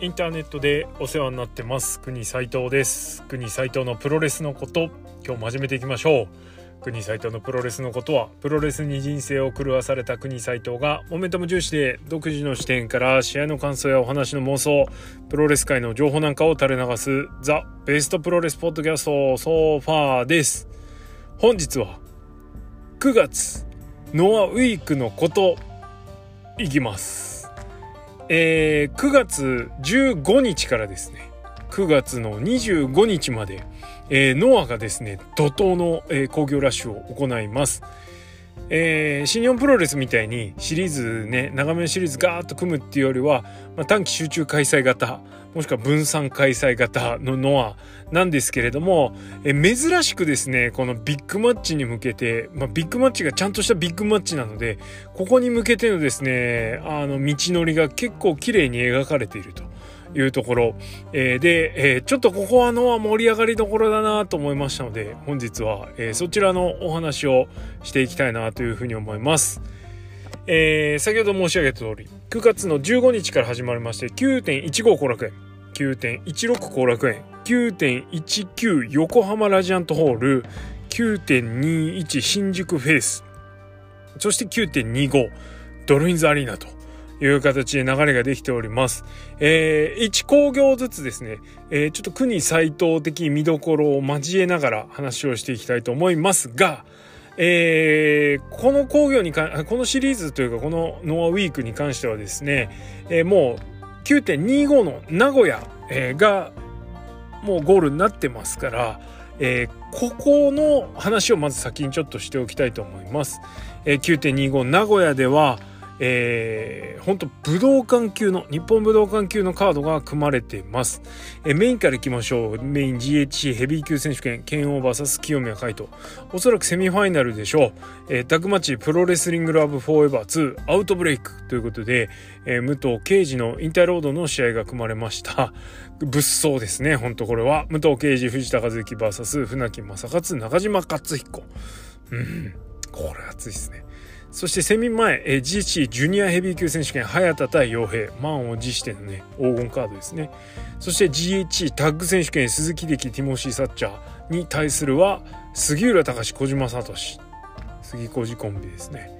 インターネットでお世話になってます国斉藤です。国斉藤のプロレスのこと、今日も始めていきましょう。国斉藤のプロレスのことは、プロレスに人生を狂わされた国斉藤がモメンタム重視で独自の視点から試合の感想やお話の妄想、プロレス界の情報なんかを垂れ流すザ・ベストプロレスポッドキャストソファーです。本日は9月ノアウィークのこといきます。9月15日からですね、9月の25日まで、ノアがですね、怒涛の興行ラッシュを行います。新日本プロレスみたいにシリーズね、長めのシリーズガーッと組むっていうよりは、短期集中開催型もしくは分散開催型のノアなんですけれども、珍しくですね、このビッグマッチに向けて、ビッグマッチがちゃんとしたビッグマッチなので、ここに向けてのですね、道のりが結構綺麗に描かれているというところ、で、ちょっとここはノア盛り上がりどころだなと思いましたので、本日は、そちらのお話をしていきたいなというふうに思います。先ほど申し上げた通り、9月の15日から始まりまして、 9.15 後楽園、 9.16 後楽園、 9.19 横浜ラジアントホール、 9.21 新宿フェイス、そして 9.25 ドルインズアリーナという形で流れができております。1興行ずつですね、ちょっと国斉藤的見どころを交えながら話をしていきたいと思いますが、この興行にか、このシリーズというか、このノアウィークに関してはですね、もう 9.25 の名古屋、がもうゴールになってますから、ここの話をまず先にちょっとしておきたいと思います。9.25 名古屋では、本当武道館級の、日本武道館級のカードが組まれています。メインからいきましょう。メイン GHC ヘビー級選手権、剣王 vs 清宮海斗、おそらくセミファイナルでしょう。タッグマッチ、プロレスリングラブフォーエバー2アウトブレイクということで、武藤敬司の引退ロードの試合が組まれました。物騒ですね、本当これは。武藤敬司、藤田和幸 vs 船木正勝、中島勝彦、これ熱いですね。そしてセミ前、GHC ジュニアヘビー級選手権、早田対陽平、満を持してのね、黄金カードですね。そして GHC タッグ選手権、鈴木力、ティモシー・サッチャーに対するは杉浦隆、小島聡、杉小路コンビですね。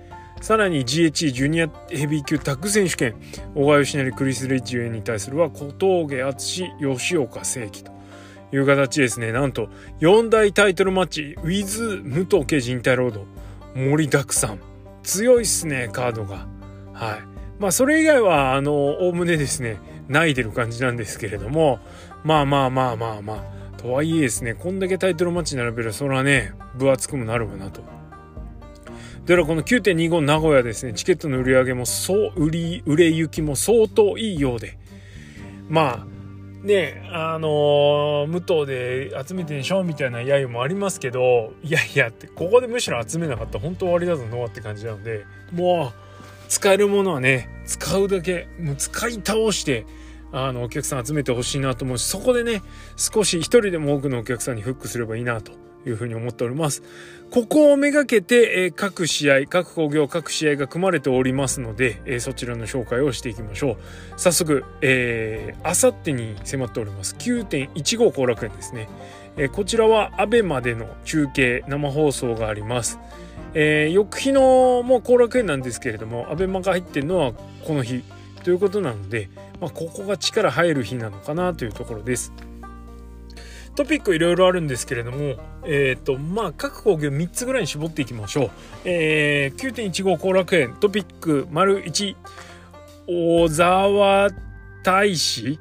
さらに GHC ジュニアヘビー級タッグ選手権、小川義成、クリス・レッジに対するは小峠敦、吉岡聖輝という形ですね。なんと4大タイトルマッチ with 武藤敬司引退ロード、盛りだくさん、強いっすね、カードが。はい。それ以外は、おおむねですね、泣いてる感じなんですけれども、とはいえですね、こんだけタイトルマッチ並べる、それはね、分厚くもなるわなと。では、この 9.25 名古屋ですね、チケットの売り上げも、売れ行きも相当いいようで、武藤で集めてでしょみたいな揶揄もありますけど、いやいやって、ここでむしろ集めなかったら本当終わりだぞノアって感じなので、もう使えるものはね、使うだけ、もう使い倒して、お客さん集めてほしいなと思うし、そこでね、少し一人でも多くのお客さんにフックすればいいなというふうに思っております。ここをめがけて、各試合、各興行、各試合が組まれておりますので、そちらの紹介をしていきましょう。早速、あさってに迫っております 9.15 後楽園ですね。こちらはアベマでの中継生放送があります。翌日のもう後楽園なんですけれども、アベマが入ってるのはこの日ということなので、ここが力入る日なのかなというところです。トピックいろいろあるんですけれども、各興行3つぐらいに絞っていきましょう。9.15 後楽園トピック丸1、小沢大使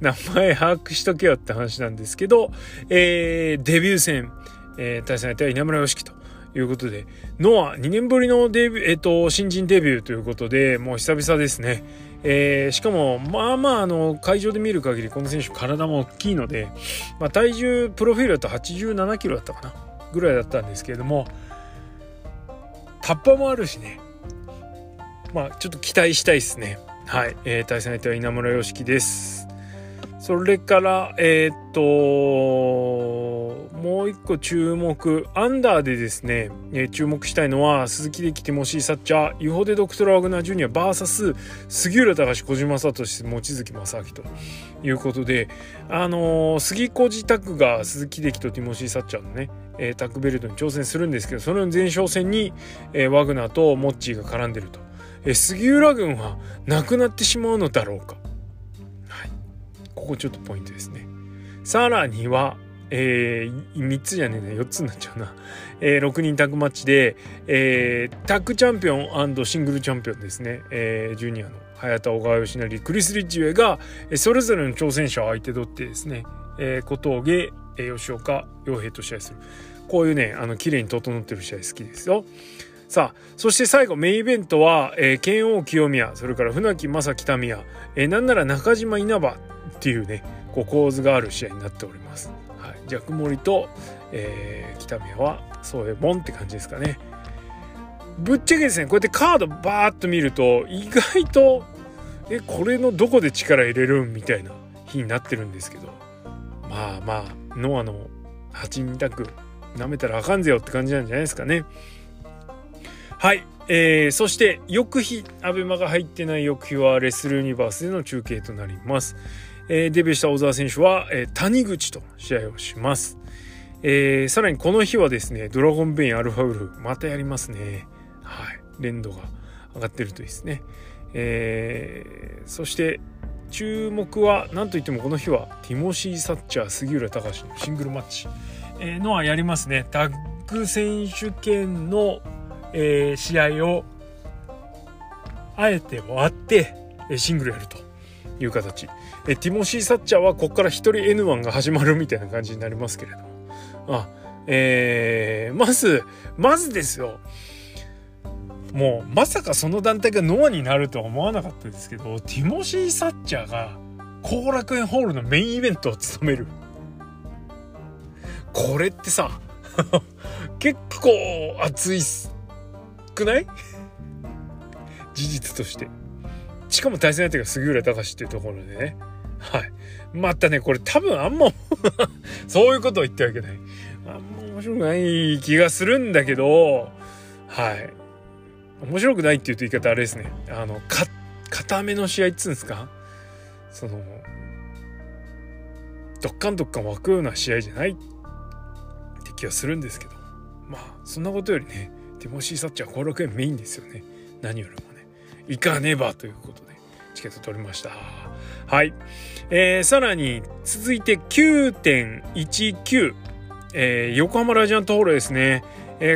名前把握しとけよって話なんですけど、デビュー戦、対戦相手は稲村良樹ということで、ノア2年ぶりの新人デビューということで、もう久々ですね。しかも会場で見る限り、この選手体も大きいので、体重プロフィールだと87キロだったかなぐらいだったんですけれども、タッパもあるしね、ちょっと期待したいですね。はい、対戦相手は稲村良樹です。それからもう一個注目アンダーでですね、注目したいのは鈴木力、ティモシー・サッチャー、ユホデ・ドクトラ・ワグナー・ジュニア VS 杉浦隆、小島聡、望月正明ということで、杉小路タッグが鈴木力とティモシー・サッチャーのねタッグベルトに挑戦するんですけど、その前哨戦に、ワグナーとモッチーが絡んでると、杉浦軍はなくなってしまうのだろうか、はい、ここちょっとポイントですね。さらには、3つじゃねえな、4つになっちゃうな、6人タッグマッチで、タッグチャンピオン&シングルチャンピオンですね、ジュニアの早田、小川義成、クリス・リッジウェイがそれぞれの挑戦者を相手取ってですね、小峠、吉岡、陽平と試合する。こういうね、綺麗に整ってる試合好きですよ。さあ、そして最後メインイベントは、剣王清宮、それから船木正北宮、なんなら中島稲葉っていうね、こう構図がある試合になっております。はい、ジャクモリと、北宮はそういうもんって感じですかね。ぶっちゃけですね、こうやってカードバーッと見ると意外とこれのどこで力入れるみたいな日になってるんですけど、まあまあノアの8人タッグなめたらあかんぜよって感じなんじゃないですかね。はい、そして翌日、アベマが入ってない翌日はレスルユニバースでの中継となります。デビューした小澤選手は、谷口と試合をします。さらにこの日はですね、ドラゴンベイン、アルファウルフ、またやりますね。はい、連動が上がってるといいですね。そして注目はなんといってもこの日はティモシー・サッチャー、杉浦隆のシングルマッチ、のはやりますね。タッグ選手権の、試合をあえて終わってシングルやるという形、ティモシー・サッチャーはここから一人 N1 が始まるみたいな感じになりますけれど、まずですよ、もうまさかその団体がノアになるとは思わなかったですけど、ティモシー・サッチャーが後楽園ホールのメインイベントを務める、これってさ結構熱いっすくない？事実として、しかも対戦相手が杉浦隆っていうところでね、はい、またねこれ多分あんまそういうことを言ってはいけない、あんま面白くない気がするんだけど、はい、面白くないっていうと言い方あれですね、固めの試合っつうんですか、そのドッカンドッカン湧くような試合じゃないって気がするんですけど、まあそんなことよりね、ティモシー・サッチャー後楽園メインですよね、何よりもね、行かねばということでチケット取りました。はい、さらに続いて 9.19、横浜ラジアントホールですね、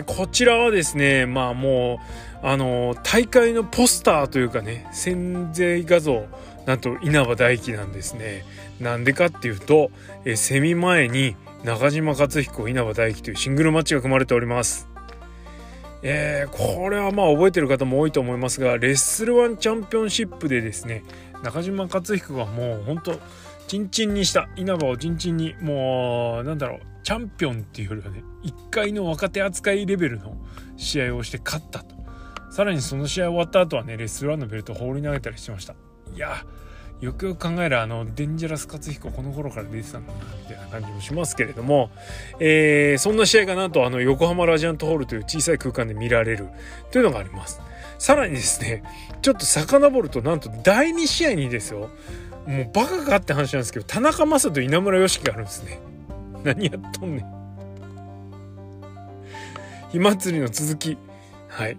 こちらはですね、まあもう大会のポスターというかね、宣材画像、なんと稲葉大輝なんですね。なんでかっていうと、セミ前に中島克彦、稲葉大輝というシングルマッチが組まれております。これはまあ覚えてる方も多いと思いますが、レッスルワンチャンピオンシップでですね、中島克彦がもうほんとチンチンにした、稲葉をチンチンに、もうなんだろう、チャンピオンっていうよりはね、1回の若手扱いレベルの試合をして勝ったと。さらにその試合終わった後はね、レッスルワンのベルトを放り投げたりしてました。いや、よくよく考えればデンジャラス勝彦この頃から出てたんだなみたいな感じもしますけれども、そんな試合がなんと横浜ラジアントホールという小さい空間で見られるというのがあります。さらにですね、ちょっと遡ると、なんと第2試合にですよ、もうバカかって話なんですけど、田中将人と稲村良樹があるんですね。何やっとんねん、火祭りの続き。はい、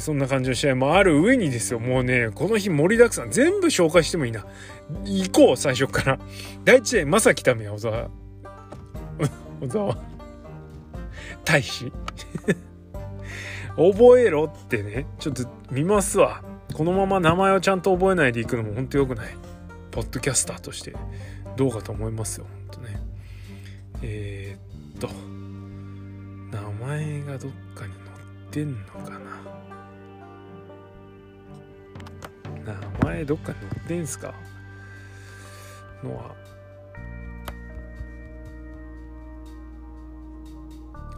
そんな感じの試合もある上にですよ、もうねこの日盛りだくさん、全部紹介してもいいな、行こう最初から。第一試合、正木ため、小沢大使覚えろってね、ちょっと見ますわ。このまま名前をちゃんと覚えないでいくのも本当良くない、ポッドキャスターとしてどうかと思いますよ、本当ね。名前がどっかに出んのかな、名前どっかに載ってんすか、のは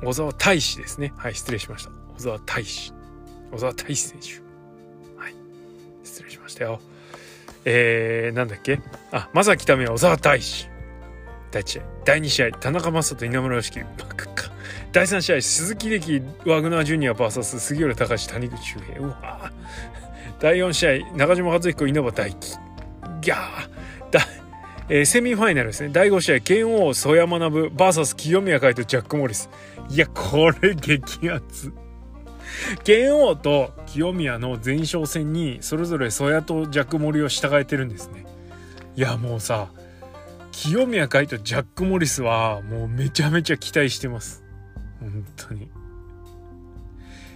小沢大志ですね。はい、失礼しました、小沢大志選手、はい、失礼しましたよ。なんだっけ、正木ためは小沢大志、第1試合第2試合田中将人稲村良樹バックか第3試合鈴木力ワグナージュニア VS 杉浦隆谷口周平うわ第4試合中島和彦稲葉大輝ギャーだ、セミファイナルですね。第5試合拳王曽山学 VS 清宮海斗ジャックモリスいやこれ激アツ拳王と清宮の前哨戦にそれぞれ曽谷とジャックモリを従えてるんですね。いやもうさ清宮海斗ジャックモリスはもうめちゃめちゃ期待してます本当に。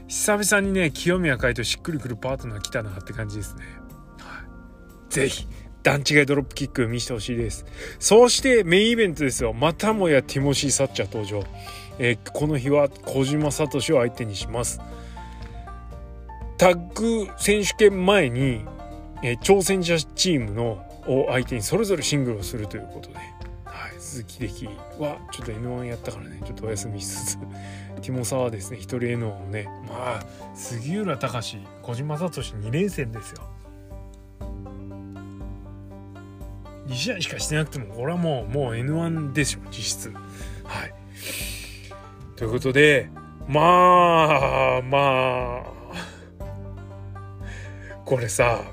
久々にね清宮海斗しっくりくるパートナー来たなって感じですね、はい、ぜひ段違いドロップキック見せてほしいです。そしてメインイベントですよ。またもやティモシー・サッチャー登場、この日は小島聡を相手にします。タッグ選手権前に、挑戦者チームのを相手にそれぞれシングルをするということで、はい、鈴木力はちょっと N1 やったからねちょっとお休みしつつティモサはですね一人 N1 をねまあ杉浦隆小島聡2連戦ですよ。2試合しかしてなくてもこれはもう N1 でしょ実質、はい、ということでまあこれさ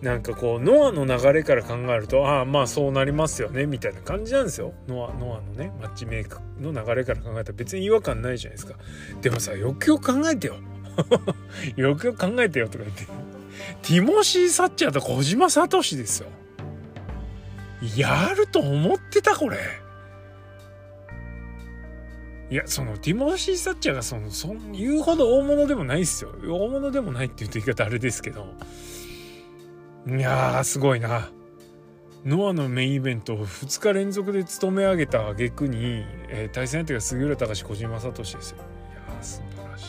なんかこうノアの流れから考えるとああまあそうなりますよねみたいな感じなんですよ。ノアのねマッチメイクの流れから考えたら別に違和感ないじゃないですか。でもさよくよく考えてよよくよく考えてよとか言ってティモシー・サッチャーと小島聡ですよ。やると思ってたこれ。いやそのティモシー・サッチャーがその言うほど大物でもないっすよ。大物でもないっていう言い方あれですけどいやーすごいな。ノアのメインイベントを2日連続で務め上げた挙句に、対戦相手が杉浦隆小島聡ですよ。いやー素晴らしい。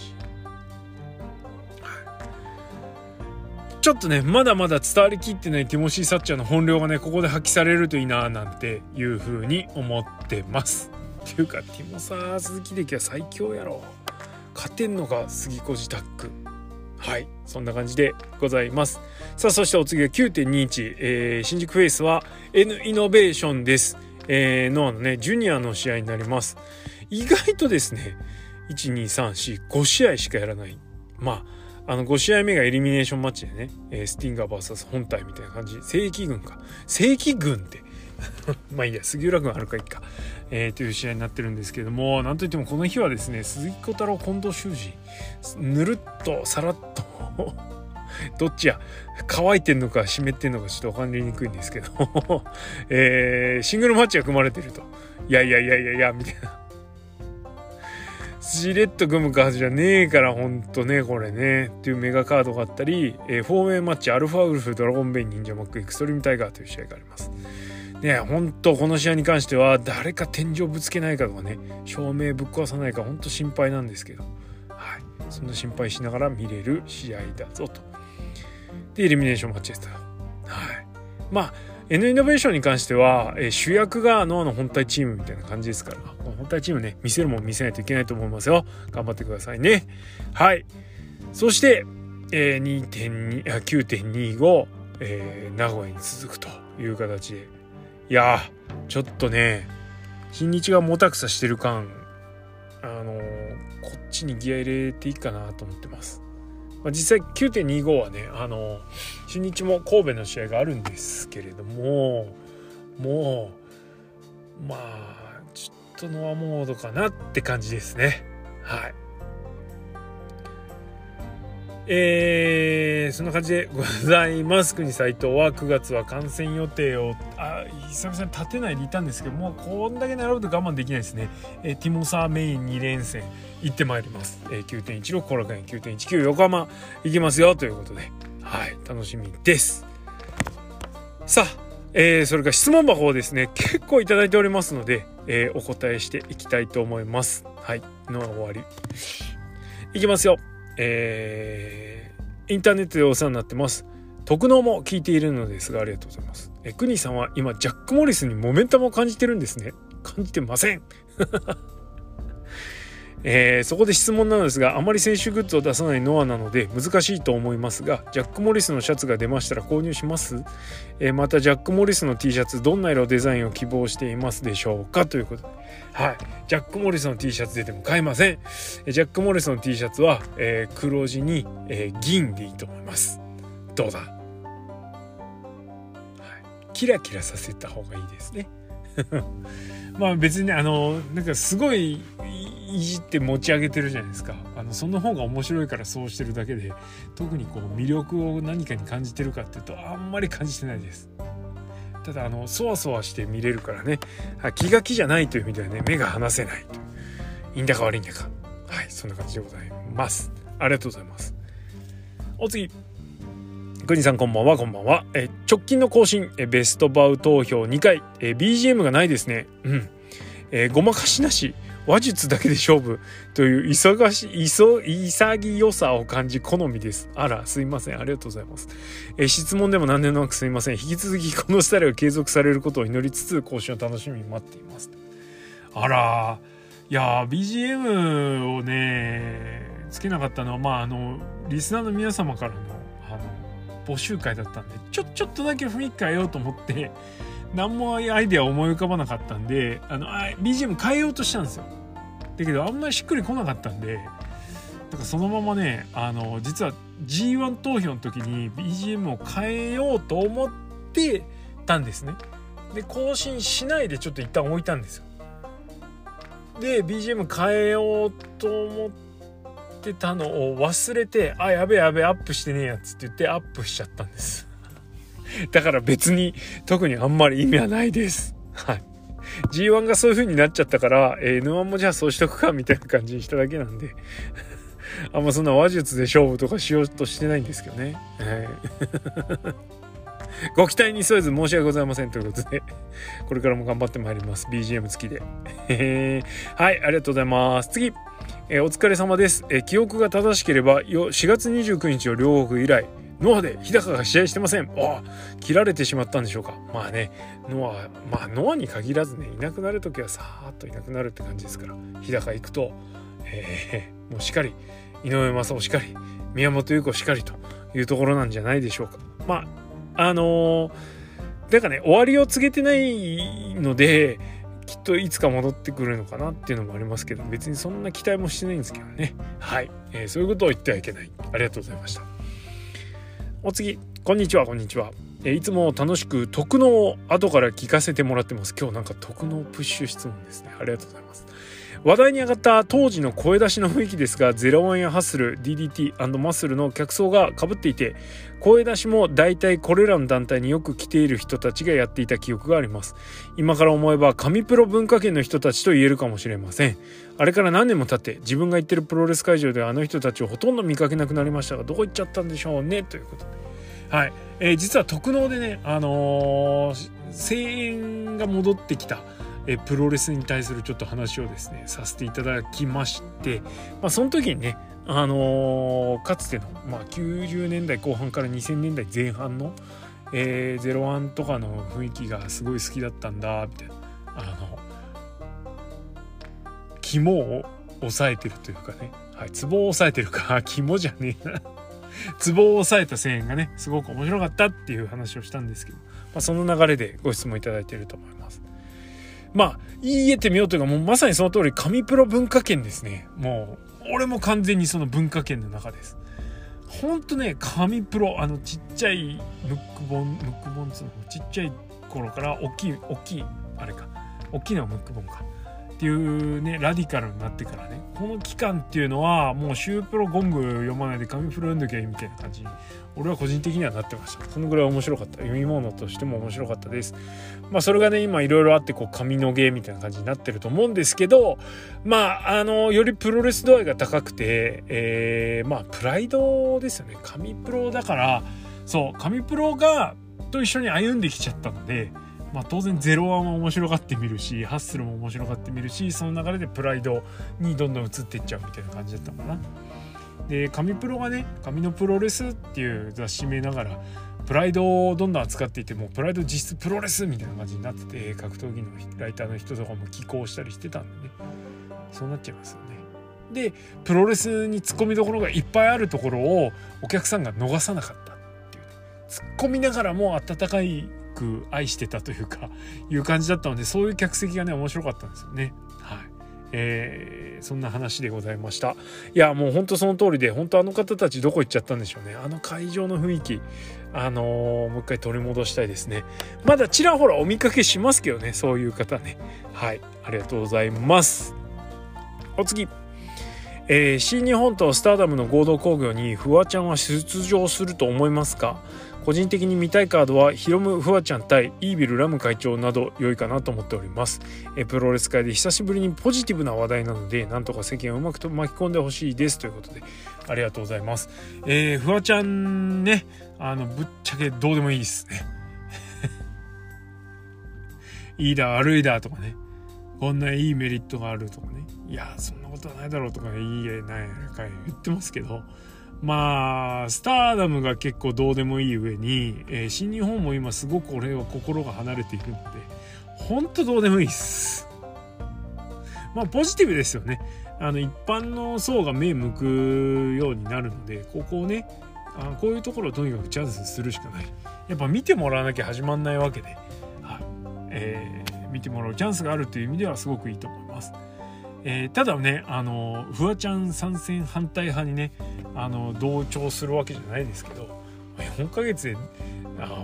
ちょっとねまだまだ伝わりきってないティモシー・サッチャーの本領がねここで発揮されるといいななんていう風に思ってます。っていうかティモサー鈴木力は最強やろ。勝てんのが杉小路タック。はいそんな感じでございます。さあそしてお次は 9.21、新宿フェイスは N イノベーションです、ノアのねジュニアの試合になります。意外とですね 1,2,3,4,5 試合しかやらない。まあ5試合目がエリミネーションマッチでね、スティンガー VS 本体みたいな感じ正規軍か正規軍ってまあいいや杉浦軍あるかいっか、という試合になってるんですけどもなんといってもこの日はですね鈴木小太郎近藤修司ぬるっとさらっとどっちや乾いてんのか湿ってんのかちょっと分かりにくいんですけど、シングルマッチが組まれてるといやみたいなしれっと組む感じじゃねえからほんとねこれねっていうメガカードがあったり、フォーウェイマッチアルファウルフドラゴンベイン忍者マックエクストリームタイガーという試合がありますね。ほんとこの試合に関しては誰か天井ぶつけないかとかね照明ぶっ壊さないかほんと心配なんですけど、はい、そんな心配しながら見れる試合だぞと。でエリミネーションマッチでした、はい、まあ N イノベーションに関しては、主役がノアの本体チームみたいな感じですから本体チームね見せるもん見せないといけないと思いますよ。頑張ってくださいね。はいそして、9.25、名古屋に続くという形でいやちょっとね日にちがもたくさしてる感こっちにギア入れていいかなと思ってます。まあ、実際 9.25 はね日にちも神戸の試合があるんですけれどももうまあノアモードかなって感じですね。はいそんな感じでございます。国斉藤は9月は観戦予定を久々に立てないでいたんですけどもうこんだけ並ぶと我慢できないですね、ティモサーメイン2連戦行ってまいります、9.16 後楽園 9.19 横浜行きますよということではい楽しみです。さあそれから質問箱をですね結構いただいておりますので、お答えしていきたいと思います。はいの終わりいきますよ、インターネットでお世話になってます特能も聞いているのですがありがとうございます、クニさんは今ジャックモリスにモメンタムを感じてるんですね。感じてませんそこで質問なんですが、あまり選手グッズを出さないノアなので難しいと思いますが、ジャックモリスのシャツが出ましたら購入します？またジャックモリスの T シャツ、どんな色デザインを希望していますでしょうか、ということで、はい、ジャックモリスの T シャツ出ても買えません。ジャックモリスの T シャツは、黒地に、銀でいいと思います。どうだ、はい、キラキラさせた方がいいですねまあ別にね、なんかすごいいじって持ち上げてるじゃないですか。その方が面白いからそうしてるだけで、特にこう魅力を何かに感じてるかっていうと、あんまり感じてないです。ただそわそわして見れるからね、気が気じゃないという意味ではね、目が離せないという、いいんだか悪いんだか、はい、そんな感じでございます。ありがとうございます。お次、グニさん、こんばんは。こんばんは。直近の更新、ベストバウ投票2回、BGM がないですね。うん、ごまかしなし話術だけで勝負という潔さを感じ好みです。あら、すいません、ありがとうございます。質問でも何でもなくすいません。引き続きこのスタイルを継続されることを祈りつつ更新を楽しみに待っています。あら、いや BGM をねつけなかったのは、まあリスナーの皆様からの募集会だったんで、ちょっとだけ雰囲気変えようと思って、何もアイデア思い浮かばなかったんで、BGM 変えようとしたんですよ。だけどあんまりしっくりこなかったんで、だからそのままね、実は G1 投票の時に BGM を変えようと思ってたんですね。で、更新しないでちょっと一旦置いたんですよ。で BGM 変えようと思ってたのを忘れて、あ、やべえアップしてねえやつって言ってアップしちゃったんです。だから別に特にあんまり意味はないです。はい。G1 がそういう風になっちゃったから、N1 もじゃあそうしとくかみたいな感じにしただけなんで、あんまそんな話術で勝負とかしようとしてないんですけどね。ご期待に沿えず申し訳ございませんということで、これからも頑張ってまいります。BGM 付きで。はい、ありがとうございます。次、お疲れ様です。記憶が正しければ4月29日の両国以来、ノアで日高が試合してません。あ、切られてしまったんでしょうか。まあね、ノアに限らずね、いなくなるときはさーっといなくなるって感じですから、日高行くと、もうしっかり井上雅雄しっかり宮本優子しっかりというところなんじゃないでしょうか。まあだからね、終わりを告げてないので、きっといつか戻ってくるのかなっていうのもありますけど、別にそんな期待もしてないんですけどね。はい、そういうことを言ってはいけない。ありがとうございました。お次、こんにちは。いつも楽しく特能を後から聞かせてもらってます。今日なんか特能プッシュ質問ですね。ありがとうございます。話題に上がった当時の声出しの雰囲気ですが、01やハッスル、DDT& マッスルの客層が被っていて、声出しも大体これらの団体によく来ている人たちがやっていた記憶があります。今から思えば上プロ文化圏の人たちと言えるかもしれません。あれから何年も経って自分が行ってるプロレス会場ではあの人たちをほとんど見かけなくなりましたが、どこ行っちゃったんでしょうね、ということで。はい、実は特能でね、声援が戻ってきたプロレスに対するちょっと話をですねさせていただきまして、その時にね、かつての、90年代後半から2000年代前半の、01とかの雰囲気がすごい好きだったんだみたいな、肝を押さえてるというかね、はい、ツボを押さえてるか肝じゃねえなツボを抑えた声援がねすごく面白かったっていう話をしたんですけど、その流れでご質問いただいていると思います。言い得てみようというか、もうまさにその通り上プロ文化圏ですね。もう俺も完全にその文化圏の中です。ほんとね、上プロ、ちっちゃいムック本つうの、ちっちゃい頃から大きいあれか、大きなムック本かっていうね、ラディカルになってからね、この期間っていうのはもう週プロゴング読まないで紙プロ読んどきゃいいみたいな感じに俺は個人的にはなってました。そのぐらい面白かった、読み物としても面白かったです。それがね、今いろいろあってこう紙の芸みたいな感じになってると思うんですけど、よりプロレス度合いが高くて、プライドですよね。紙プロだから、そう紙プロがと一緒に歩んできちゃったので、当然ゼロワンも面白がってみるし、ハッスルも面白がってみるし、その流れでプライドにどんどん移っていっちゃうみたいな感じだったのかな。で、紙プロがね、紙のプロレスっていう雑誌名ながらプライドをどんどん扱っていて、もうプライド実質プロレスみたいな感じになってて、格闘技のライターの人とかも寄稿したりしてたんでね、そうなっちゃいますよね。でプロレスに突っ込みどころがいっぱいあるところをお客さんが逃さなかったっていう、ね、突っ込みながらも温かく愛してたというかいう感じだったので、そういう客席がね面白かったんですよね。はい、そんな話でございました。いやもう本当その通りで、本当あの方たちどこ行っちゃったんでしょうね。あの会場の雰囲気もう一回取り戻したいですね。まだちらほらお見かけしますけどね、そういう方ね。はい、ありがとうございます。お次、新日本とスターダムの合同興行にフワちゃんは出場すると思いますか？個人的に見たいカードはヒロムフワちゃん対イービルラム会長など良いかなと思っております。プロレス界で久しぶりにポジティブな話題なので、なんとか世間をうまくと巻き込んでほしいですということで、ありがとうございます。フワちゃんね、ぶっちゃけどうでもいいですねいいだ悪いだとかね、こんないいメリットがあるとかね、いやそんなことはないだろうとか、いいえないか言ってますけど、まあスターダムが結構どうでもいい上に、新日本も今すごく俺は心が離れているので、ほんとどうでもいいです。まあポジティブですよね。一般の層が目向くようになるので、ここをね、こういうところをとにかくチャンスするしかない。やっぱ見てもらわなきゃ始まんないわけで、はい、見てもらうチャンスがあるという意味ではすごくいいと思います。ただね、フワちゃん参戦反対派にね、同調するわけじゃないですけど、4ヶ月で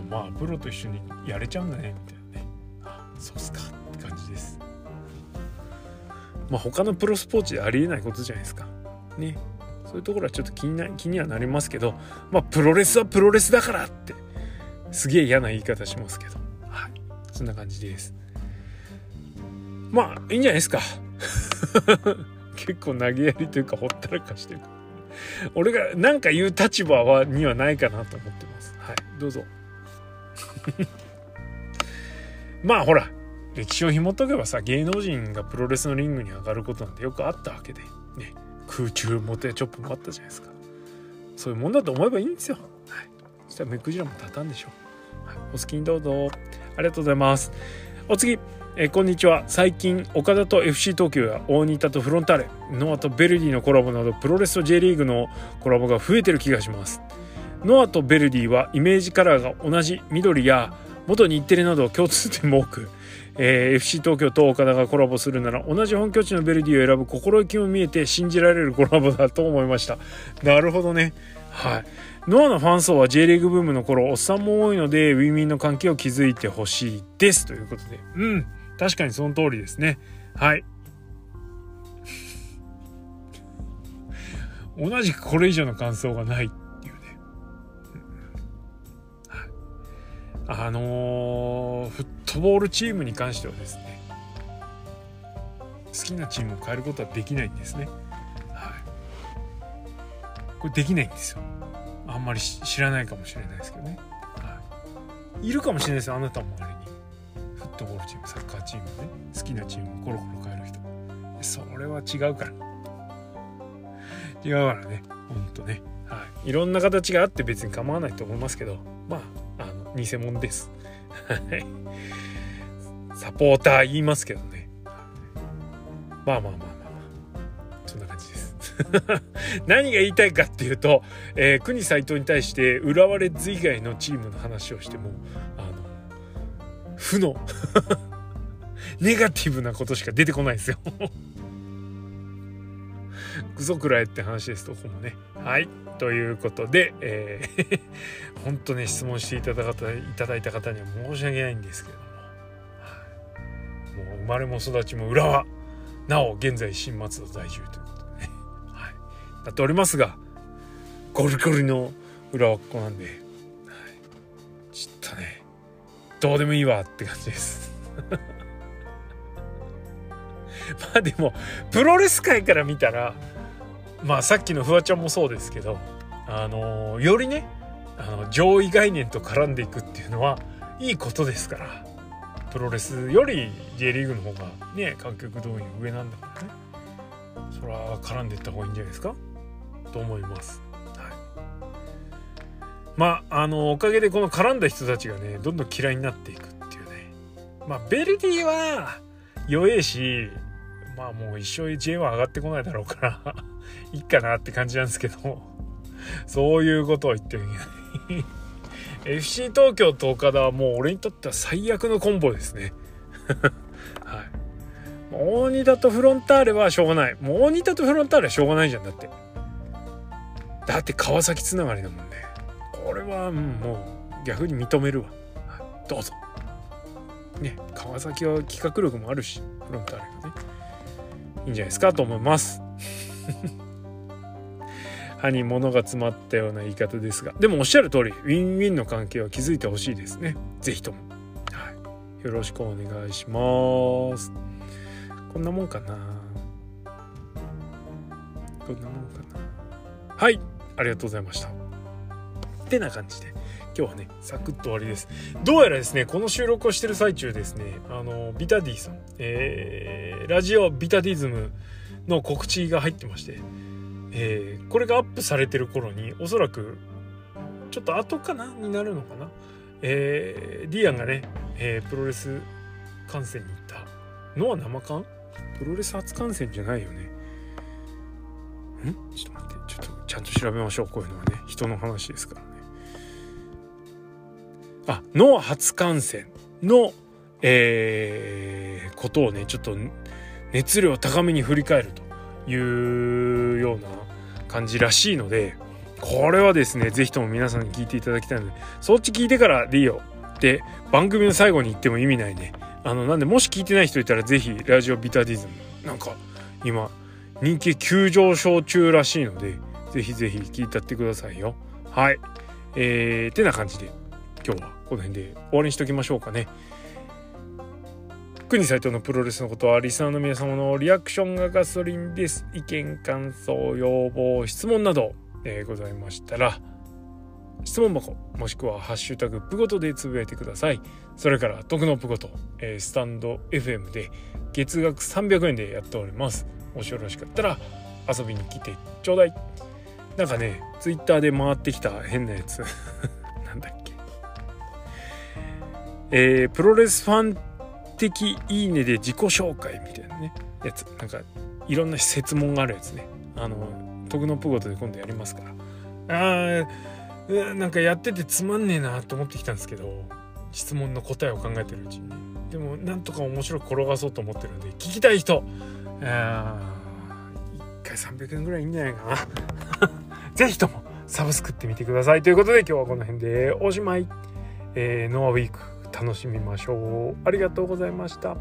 まあプロと一緒にやれちゃうんだねみたいなね、あそうっすかって感じです。まあ他のプロスポーツでありえないことじゃないですかね。そういうところはちょっと気にはなりますけど、まあプロレスはプロレスだからってすげえ嫌な言い方しますけど、はい、そんな感じです。まあいいんじゃないですか結構投げやりというかほったらかしてる俺が何か言う立場はにはないかなと思ってます。はい、どうぞまあほら歴史を紐解けばさ、芸能人がプロレスのリングに上がることなんてよくあったわけで、ね、空中モテチョップもあったじゃないですか。そういうもんだと思えばいいんですよ。はい、そしたら目くじらも立たんでしょう。はい、お好きにどうぞ。ありがとうございます。お次、こんにちは。最近岡田と FC 東京や大仁田とフロンターレ、ノアとベルディのコラボなどプロレスと J リーグのコラボが増えてる気がします。ノアとベルディはイメージカラーが同じ緑や元日テレなど共通点も多く、FC 東京と岡田がコラボするなら同じ本拠地のベルディを選ぶ心意気も見えて信じられるコラボだと思いました。なるほどね。はい、ノアのファン層は J リーグブームの頃おっさんも多いのでウィンウィンの関係を築いてほしいですということで、うん、確かにその通りですね。はい同じくこれ以上の感想がないっていうね、うん、はい、フットボールチームに関してはですね、好きなチームを変えることはできないんですね。はい、これできないんですよ。あんまり知らないかもしれないですけどね、はい、いるかもしれないですよ、あなたも。あれにフットボールチーム、サッカーチームね、好きなチームをコロコロ変える人、それは違うから違うからね、ほんとね。はい、いろんな形があって別に構わないと思いますけど、まあ偽物です。はいサポーター言いますけどね、まあまあまあまあ、まあ、そんな感じです。何が言いたいかっていうと、国斉藤に対して浦和レッズ以外のチームの話をしても負のネガティブなことしか出てこないんですよクソくらえって話ですと、ここもね。はい、ということで、本当ね質問していただいた方には申し訳ないんですけども、もう生まれも育ちも浦和、なお現在新松戸在住ということでね、はい、なっておりますが、ゴリゴリの浦和っ子なんで、はい、ちょっとねどうでもいいわって感じですまあでもプロレス界から見たら、まあさっきのフワちゃんもそうですけど、よりね上位概念と絡んでいくっていうのはいいことですから、プロレスより J リーグの方がね観客動員上なんだからね、それは絡んでいった方がいいんじゃないですかと思います。まあ、おかげでこの絡んだ人たちがねどんどん嫌いになっていくっていうね。まあベルディは弱えし、まあもう一生 GM は上がってこないだろうからいいかなって感じなんですけど、そういうことを言ってるんやFC 東京と岡田はもう俺にとっては最悪のコンボですねはい。大仁田とフロンターレはしょうがない。もう大仁田とフロンターレはしょうがないじゃん。だって川崎つながりだもんね。これはもう逆に認めるわ、はい、どうぞね。川崎は企画力もあるしフロンターレがねいいんじゃないですかと思います歯に物が詰まったような言い方ですが、でもおっしゃる通りウィンウィンの関係は築いてほしいですね。ぜひとも、はい、よろしくお願いします。こんなもんかな。はい、ありがとうございましたってな感じで今日はねサクッと終わりです。どうやらですねこの収録をしてる最中ですね、ビタディさん、ラジオビタディズムの告知が入ってまして、これがアップされてる頃におそらくちょっと後かなになるのかな、ディアンがね、プロレス観戦に行ったのは生観？プロレス初観戦じゃないよね。ちょっと待って、ちょっとちゃんと調べましょう。こういうのはね人の話ですからね。あの初観戦の、ことをねちょっと熱量高めに振り返るというような感じらしいので、これはですねぜひとも皆さんに聞いていただきたいので、そっち聞いてからでいいよって番組の最後に言っても意味ないね。なんでもし聞いてない人いたらぜひラジオビタディズムなんか今人気急上昇中らしいのでぜひぜひ聞いたってくださいよ。はい、てな感じで今日はこの辺で終わりにしときましょうかね。国斉藤のプロレスのことはリスナーの皆様のリアクションがガソリンです。意見感想要望質問など、ございましたら質問箱もしくはハッシュタグプゴトでつぶやいてください。それから徳のプゴト、スタンド FM で月額300円でやっております。もしよろしかったら遊びに来てちょうだい。なんかねツイッターで回ってきた変なやつなんだっけ、プロレスファン的いいねで自己紹介みたいなねやつ、なんかいろんな説問があるやつね。徳のプゴトで今度やりますから。なんかやっててつまんねえなと思ってきたんですけど、質問の答えを考えてるうちに、でもなんとか面白く転がそうと思ってるんで、聞きたい人1回300円ぐらいいいんじゃないかなぜひともサブスクってみてくださいということで今日はこの辺でおしまい。ノアウィーク楽しみましょう。ありがとうございました。